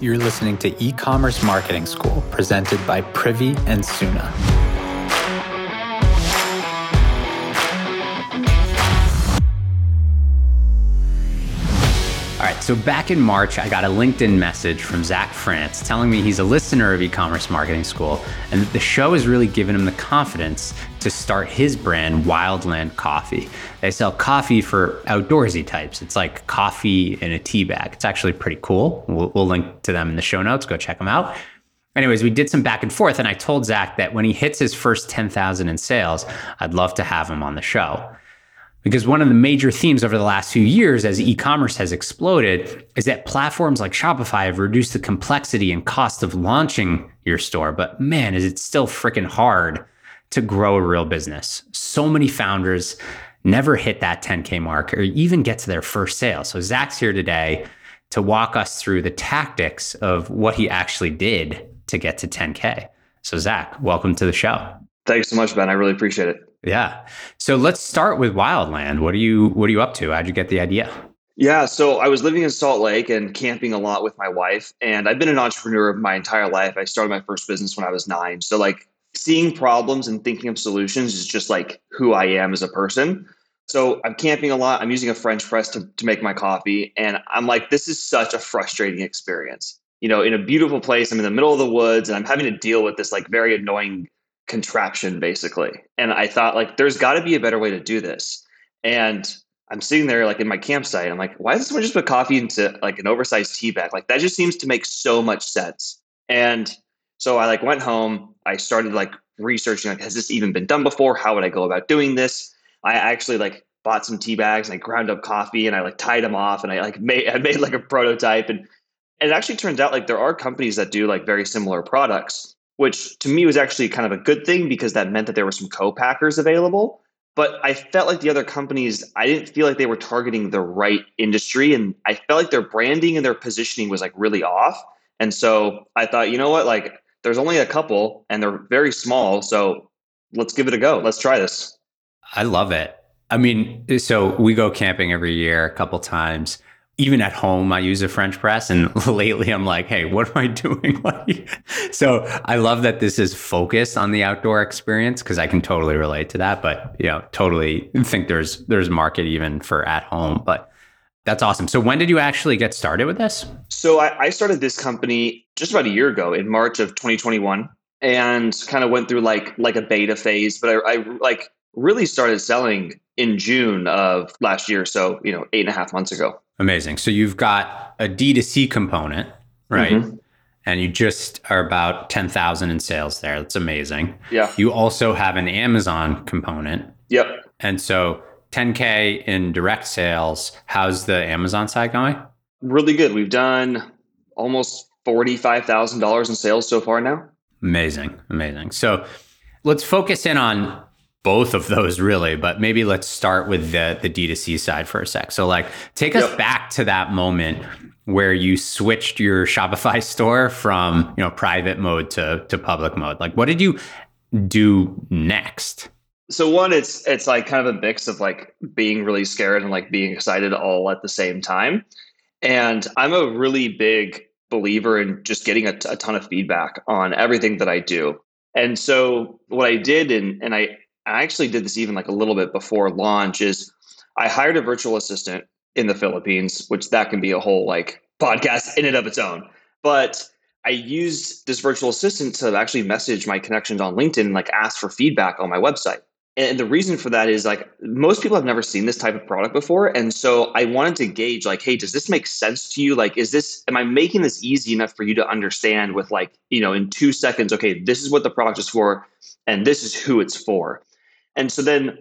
You're listening to E-commerce Marketing School, presented by Privy and Suna. All right, so back in March, I got a LinkedIn message from Zach France telling me he's a listener of E-commerce Marketing School, and that the show has really given him the confidence to start his brand, Wildland Coffee. They sell coffee for outdoorsy types. It's like coffee in a tea bag. It's actually pretty cool. We'll link to them in the show notes. Go check them out. Anyways, we did some back and forth, and I told Zach that when he hits his first 10,000 in sales, I'd love to have him on the show. Because one of the major themes over the last few years as e-commerce has exploded is that platforms like Shopify have reduced the complexity and cost of launching your store. But man, is it still freaking hard to grow a real business. So many founders never hit that 10K mark or even get to their first sale. So Zach's here today to walk us through the tactics of what he actually did to get to 10K. So Zach, welcome to the show. Thanks so much, Ben. I really appreciate it. Yeah. So let's start with Wildland. What are you up to? How'd you get the idea? Yeah. So I was living in Salt Lake and camping a lot with my wife, and I've been an entrepreneur my entire life. I started my first business when I was 9. So like seeing problems and thinking of solutions is just like who I am as a person. So I'm camping a lot. I'm using a French press to make my coffee. And I'm like, this is such a frustrating experience. You know, in a beautiful place, I'm in the middle of the woods and I'm having to deal with this like very annoying contraption basically. And I thought like, there's gotta be a better way to do this. And I'm sitting there like in my campsite. I'm like, why does someone just put coffee into like an oversized tea bag? Like that just seems to make so much sense. And so I like went home, I started like researching, like, has this even been done before? How would I go about doing this? I actually like bought some tea bags and I ground up coffee and I like tied them off and I like made like a prototype. And it actually turns out like there are companies that do like very similar products, which to me was actually kind of a good thing because that meant that there were some co-packers available. But I felt like the other companies, I didn't feel like they were targeting the right industry. And I felt like their branding and their positioning was like really off. And so I thought, you know what, like there's only a couple and they're very small. So let's give it a go. Let's try this. I love it. I mean, so we go camping every year a couple times. Even at home, I use a French press, and lately I'm like, hey, what am I doing? So I love that this is focused on the outdoor experience because I can totally relate to that, but you know, totally think there's market even for at home, but that's awesome. So when did you actually get started with this? So I started this company just about a year ago in March of 2021 and kind of went through like a beta phase, but I like really started selling in June of last year. So, you know, 8.5 months ago. Amazing. So you've got a D2C component, right? Mm-hmm. And you just are about 10,000 in sales there. That's amazing. Yeah. You also have an Amazon component. Yep. And so 10K in direct sales. How's the Amazon side going? Really good. We've done almost $45,000 in sales so far now. Amazing. Amazing. So let's focus in on both of those really, but maybe let's start with the D2C side for a sec. So like take us back to that moment where you switched your Shopify store from, you know, private mode to public mode. Like what did you do next? So one, it's like kind of a mix of like being really scared and like being excited all at the same time. And I'm a really big believer in just getting a ton of feedback on everything that I do. And so what I did, and I actually did this even like a little bit before launch, is I hired a virtual assistant in the Philippines, which that can be a whole like podcast in and of its own. But I used this virtual assistant to actually message my connections on LinkedIn and like ask for feedback on my website. And the reason for that is like most people have never seen this type of product before. And so I wanted to gauge like, hey, does this make sense to you? Like, am I making this easy enough for you to understand with like, you know, in 2 seconds, okay, this is what the product is for and this is who it's for. And so then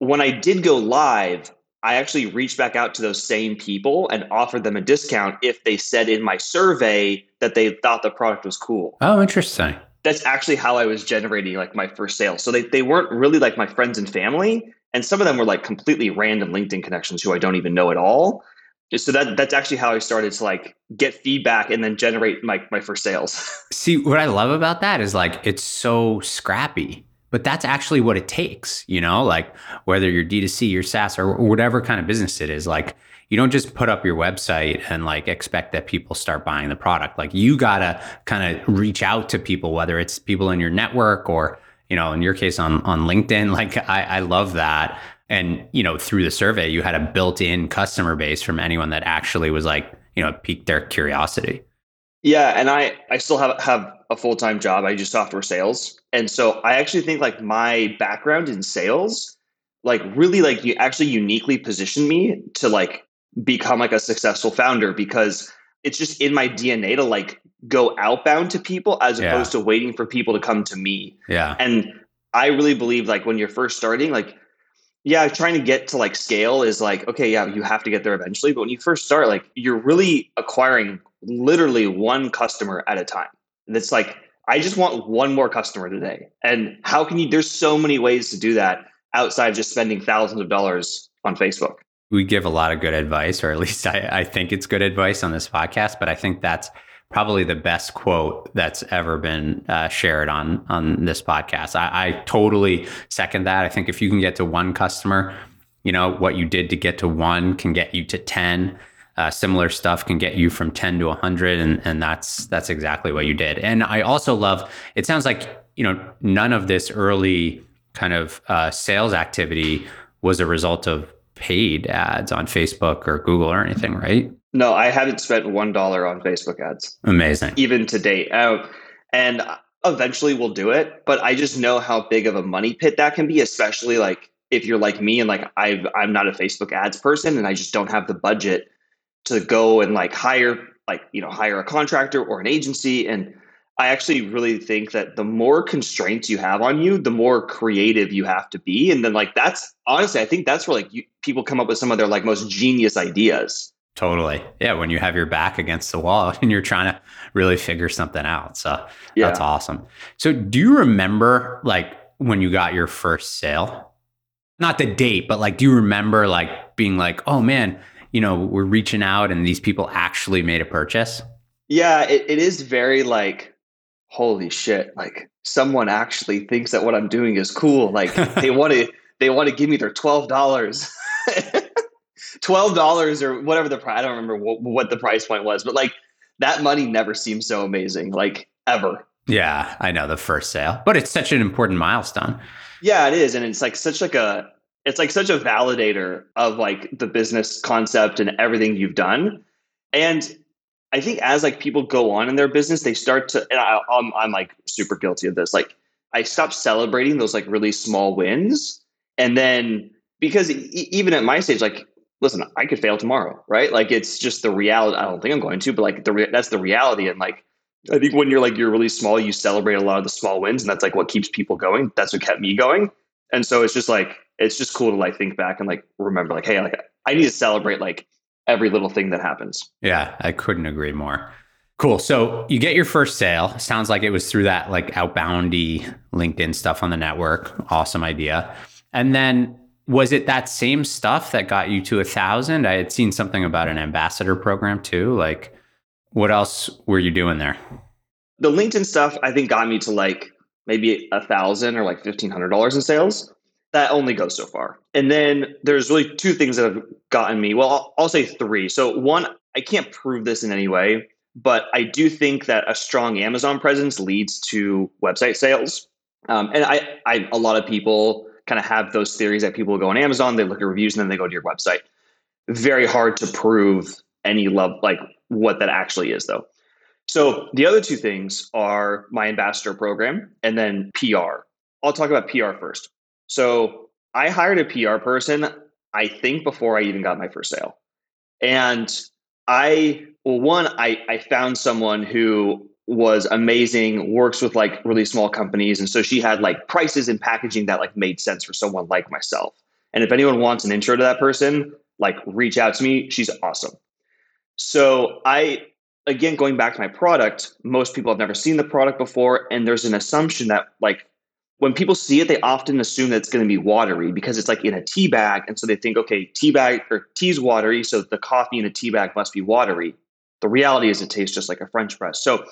when I did go live, I actually reached back out to those same people and offered them a discount if they said in my survey that they thought the product was cool. Oh, interesting. That's actually how I was generating like my first sale. So they weren't really like my friends and family. And some of them were like completely random LinkedIn connections who I don't even know at all. So that's actually how I started to like get feedback and then generate my first sales. See, what I love about that is like, it's so scrappy. But that's actually what it takes, you know, like whether you're D2C, you're SaaS or whatever kind of business it is, like, you don't just put up your website and like expect that people start buying the product. Like you gotta kind of reach out to people, whether it's people in your network or, you know, in your case on LinkedIn. Like I love that. And, you know, through the survey, you had a built-in customer base from anyone that actually was like, you know, piqued their curiosity. Yeah. And I still have a full-time job. I do software sales. And so I actually think like my background in sales, like really like you actually uniquely positioned me to like become like a successful founder, because it's just in my DNA to like go outbound to people as opposed to waiting for people to come to me. Yeah. And I really believe like when you're first starting, like, yeah, trying to get to like scale is like, okay, yeah, you have to get there eventually. But when you first start, like you're really acquiring literally one customer at a time. And it's like, I just want one more customer today. And how can you, there's so many ways to do that outside of just spending thousands of dollars on Facebook. We give a lot of good advice, or at least I think it's good advice on this podcast, but I think that's probably the best quote that's ever been shared on this podcast. I totally second that. I think if you can get to one customer, you know, what you did to get to one can get you to 10. Similar stuff can get you from 10 to 100. And that's exactly what you did. And I also love, it sounds like, you know, none of this early kind of sales activity was a result of paid ads on Facebook or Google or anything, right? No, I haven't spent $1 on Facebook ads. Amazing. Even to date. And eventually we'll do it, but I just know how big of a money pit that can be, especially like if you're like me and like I'm not a Facebook ads person and I just don't have the budget to go and like hire a contractor or an agency. And I actually really think that the more constraints you have on you, the more creative you have to be. And then like that's honestly, I think that's where like people come up with some of their like most genius ideas. Totally. Yeah. When you have your back against the wall and you're trying to really figure something out. So that's awesome. So do you remember like when you got your first sale? Not the date, but like, do you remember like being like, oh man, you know, we're reaching out and these people actually made a purchase? Yeah. It is very like, holy shit. Like someone actually thinks that what I'm doing is cool. Like they want to give me their $12. $12 or whatever the price, I don't remember what the price point was, but like that money never seemed so amazing, like ever. Yeah, I know, the first sale, but it's such an important milestone. Yeah, it is. And it's like such a validator of like the business concept and everything you've done. And I think as like people go on in their business, they start to, and I'm like super guilty of this. Like I stopped celebrating those like really small wins. And then because even at my stage, like, listen, I could fail tomorrow, right? Like it's just the reality. I don't think I'm going to, but like that's the reality. And like, I think when you're like, you're really small, you celebrate a lot of the small wins, and that's like what keeps people going. That's what kept me going. And so it's just like, it's just cool to like think back and like remember like, hey, like I need to celebrate like every little thing that happens. Yeah, I couldn't agree more. Cool. So you get your first sale. Sounds like it was through that like outboundy LinkedIn stuff on the network. Awesome idea. And then was it that same stuff that got you to 1,000? I had seen something about an ambassador program too. Like what else were you doing there? The LinkedIn stuff, I think, got me to like maybe 1,000 or like $1,500 in sales. That only goes so far. And then there's really two things that have gotten me. Well, I'll say three. So one, I can't prove this in any way, but I do think that a strong Amazon presence leads to website sales. And I a lot of people kind of have those theories that people go on Amazon, they look at reviews, and then they go to your website. Very hard to prove any love, like what that actually is though. So the other two things are my ambassador program and then PR. I'll talk about PR first. So I hired a PR person, I think before I even got my first sale. And I found someone who was amazing, works with like really small companies. And so she had like prices and packaging that like made sense for someone like myself. And if anyone wants an intro to that person, like reach out to me. She's awesome. So again, going back to my product, most people have never seen the product before. And there's an assumption that like when people see it, they often assume that it's going to be watery because it's like in a tea bag. And so they think, okay, tea bag or tea's watery. So the coffee in a tea bag must be watery. The reality is it tastes just like a French press. So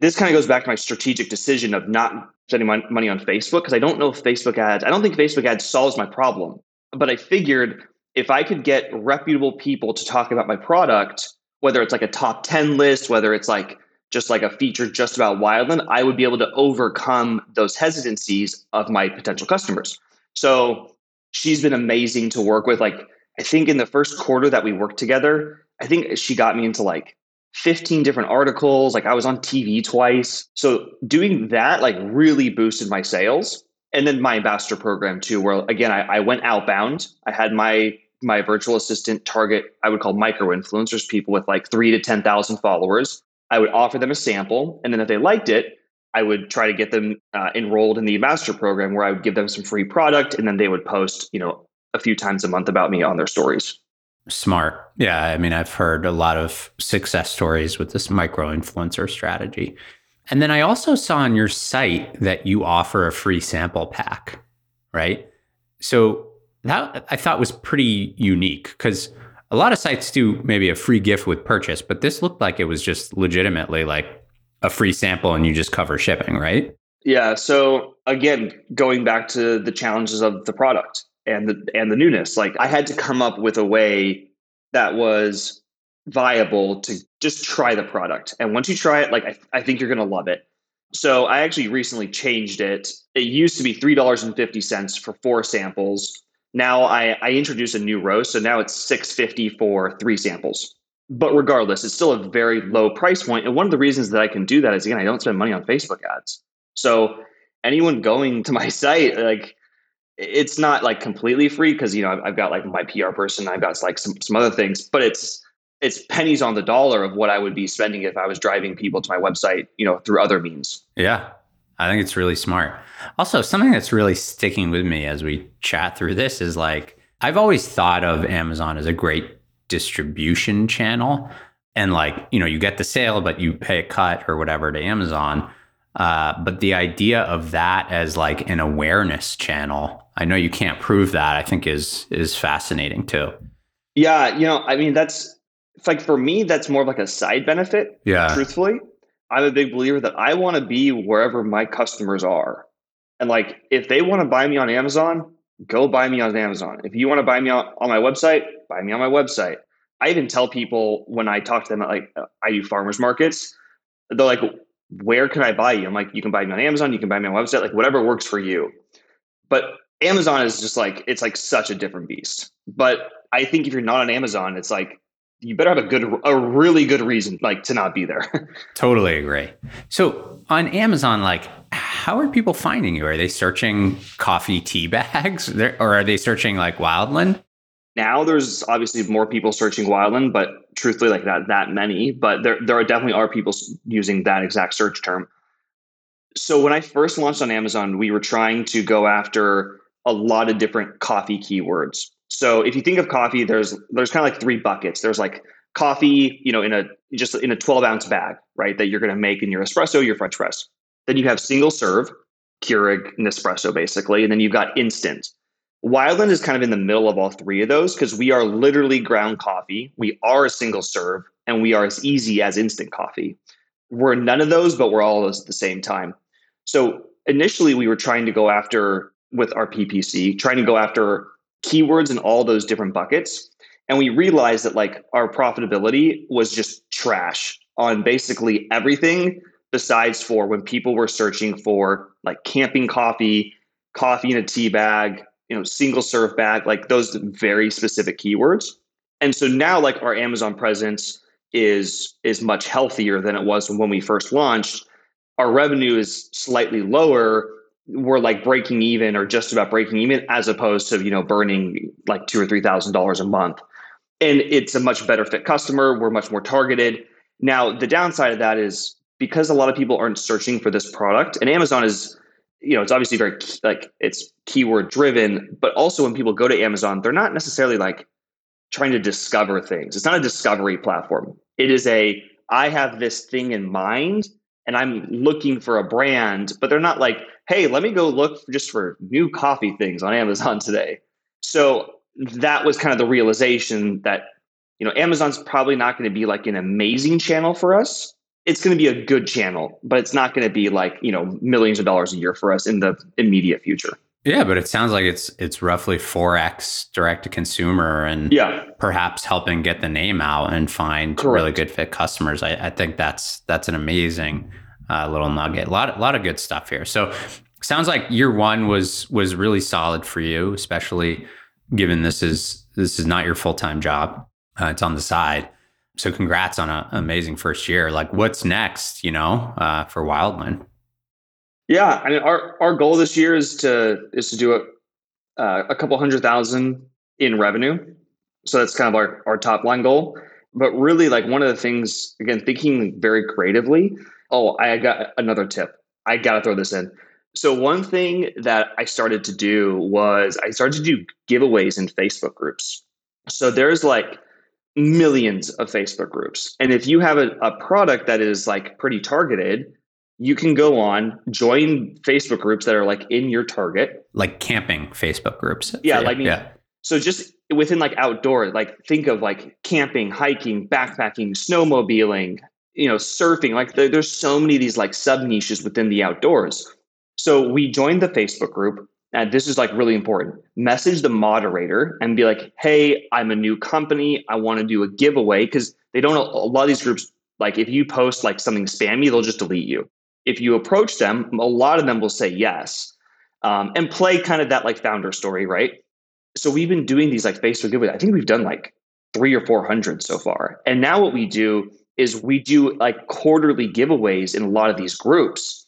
this kind of goes back to my strategic decision of not spending my money on Facebook, because I don't think Facebook ads solves my problem. But I figured if I could get reputable people to talk about my product, whether it's like a top 10 list, whether it's like just like a feature just about Wildland, I would be able to overcome those hesitancies of my potential customers. So she's been amazing to work with. Like, I think in the first quarter that we worked together, I think she got me into like 15 different articles. Like, I was on TV twice. So doing that like really boosted my sales. And then my ambassador program too, where again, I went outbound. I had my virtual assistant target, I would call micro-influencers, people with like 3,000 to 10,000 followers. I would offer them a sample. And then if they liked it, I would try to get them enrolled in the ambassador program, where I would give them some free product. And then they would post, you know, a few times a month about me on their stories. Smart. Yeah. I mean, I've heard a lot of success stories with this micro-influencer strategy. And then I also saw on your site that you offer a free sample pack, right? So that I thought was pretty unique, because a lot of sites do maybe a free gift with purchase, but this looked like it was just legitimately like a free sample and you just cover shipping, right? Yeah. So again, going back to the challenges of the product and the newness, like I had to come up with a way that was viable to just try the product. And once you try it, like I think you're going to love it. So I actually recently changed it. It used to be $3.50 for 4 samples. Now I introduced a new row. So now it's $6.50 for 3 samples. But regardless, it's still a very low price point. And one of the reasons that I can do that is, again, I don't spend money on Facebook ads. So anyone going to my site, like, it's not like completely free, because, you know, I've got like my PR person, I've got like some other things, but it's pennies on the dollar of what I would be spending if I was driving people to my website, you know, through other means. Yeah. I think it's really smart. Also, something that's really sticking with me as we chat through this is like, I've always thought of Amazon as a great distribution channel. And like, you know, you get the sale, but you pay a cut or whatever to Amazon. But the idea of that as like an awareness channel, I know you can't prove that, I think is fascinating too. Yeah. You know, I mean, it's like, for me, that's more of like a side benefit. Yeah. Truthfully, I'm a big believer that I want to be wherever my customers are. And like, if they want to buy me on Amazon, go buy me on Amazon. If you want to buy me on my website, buy me on my website. I even tell people when I talk to them, like, I do farmers markets. They're like, where can I buy you? I'm like, you can buy me on Amazon. You can buy me on my website, like whatever works for you. But Amazon is just like, it's like such a different beast. But I think if you're not on Amazon, it's like, you better have a really good reason, like, to not be there. Totally agree. So on Amazon, like, how are people finding you? Are they searching coffee tea bags, or are they searching like Wildland? Now there's obviously more people searching Wildland, but truthfully, like, not that many. But there are definitely people using that exact search term. So when I first launched on Amazon, we were trying to go after a lot of different coffee keywords. So if you think of coffee, there's kind of like 3 buckets. There's like coffee, you know, in a 12-ounce bag, right, that you're going to make in your espresso, your French press. Then you have single serve, Keurig, Nespresso, basically. And then you've got instant. Wildland is kind of in the middle of all 3 of those, because we are literally ground coffee. We are a single serve, and we are as easy as instant coffee. We're none of those, but we're all those at the same time. So initially we were trying to go after, with our PPC, trying to go after keywords in all those different buckets. And we realized that like our profitability was just trash on basically everything besides for when people were searching for like camping coffee, coffee in a tea bag, you know, single serve bag, like those very specific keywords. And so now like our Amazon presence is much healthier than it was when we first launched. Our revenue is slightly lower. We're like breaking even or just about breaking even, as opposed to, you know, burning like $2,000 or $3,000 a month. And it's a much better fit customer. We're much more targeted. Now, the downside of that is because a lot of people aren't searching for this product, and Amazon is, you know, it's obviously very like it's keyword driven, but also when people go to Amazon, they're not necessarily like trying to discover things. It's not a discovery platform. It is I have this thing in mind and I'm looking for a brand, but they're not like, hey, let me go look for new coffee things on Amazon today. So that was kind of the realization that, you know, Amazon's probably not going to be like an amazing channel for us. It's going to be a good channel, but it's not going to be like, you know, millions of dollars a year for us in the immediate future. Yeah, but it sounds like it's roughly 4x direct to consumer, and perhaps helping get the name out and find really good fit customers. I think that's an amazing little nugget. A lot of good stuff here. So sounds like year one was really solid for you, especially given this is not your full-time job. It's on the side. So congrats on an amazing first year. Like, what's next, for Wildland? Yeah, I mean, our goal this year is to do a couple 100,000 in revenue. So that's kind of our top line goal. But really, like, one of the things, again, thinking very creatively. Oh, I got another tip. I got to throw this in. So one thing that I started to do was I started to do giveaways in Facebook groups. So there's like millions of Facebook groups. And if you have a product that is like pretty targeted, you can go on, join Facebook groups that are like in your target. Like camping Facebook groups. Yeah. So just within like outdoor, like think of like camping, hiking, backpacking, snowmobiling, surfing. Like there's so many of these like sub niches within the outdoors. So we joined the Facebook group. And this is like really important. Message the moderator and be like, hey, I'm a new company. I want to do a giveaway. Because a lot of these groups, like if you post like something spammy, they'll just delete you. If you approach them, a lot of them will say yes, and play kind of that like founder story, right? So we've been doing these like Facebook giveaways. I think we've done like 300 or 400 so far. And now what we do is we do like quarterly giveaways in a lot of these groups.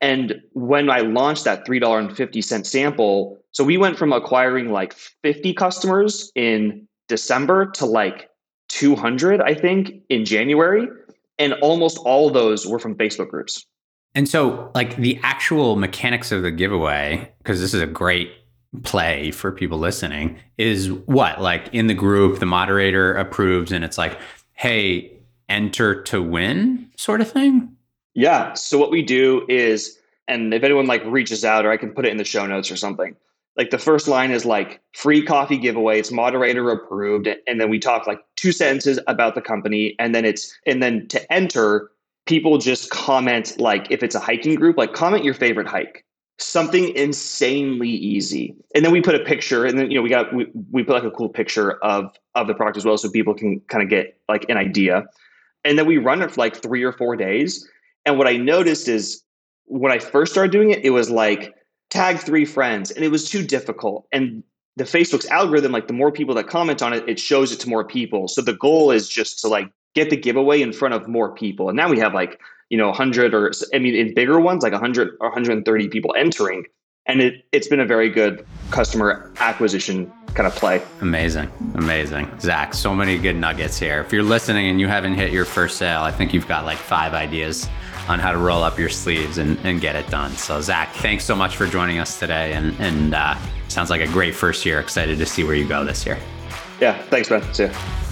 And when I launched that $3.50 sample, so we went from acquiring like 50 customers in December to like 200, I think, in January. And almost all of those were from Facebook groups. And so like the actual mechanics of the giveaway, because this is a great play for people listening, is what? Like in the group, the moderator approves and it's like, hey, enter to win sort of thing? Yeah. So what we do is, and if anyone like reaches out, or I can put it in the show notes or something, like the first line is like free coffee giveaway. It's moderator approved. And then we talk like 2 sentences about the company. And then to enter, people just comment, like if it's a hiking group, like comment your favorite hike, something insanely easy. And then we put a picture, and then, we put like a cool picture of the product as well. So people can kind of get like an idea. And then we run it for like 3 or 4 days. And what I noticed is when I first started doing it, it was like tag 3 friends, and it was too difficult. And the Facebook's algorithm, like the more people that comment on it, it shows it to more people. So the goal is just to like get the giveaway in front of more people. And now we have like, 100 or, in bigger ones, like 100 or 130 people entering. And it's been a very good customer acquisition kind of play. Amazing. Zach, so many good nuggets here. If you're listening and you haven't hit your first sale, I think you've got like 5 ideas on how to roll up your sleeves and get it done. So Zach, thanks so much for joining us today. And sounds like a great first year. Excited to see where you go this year. Yeah, thanks, man. See ya.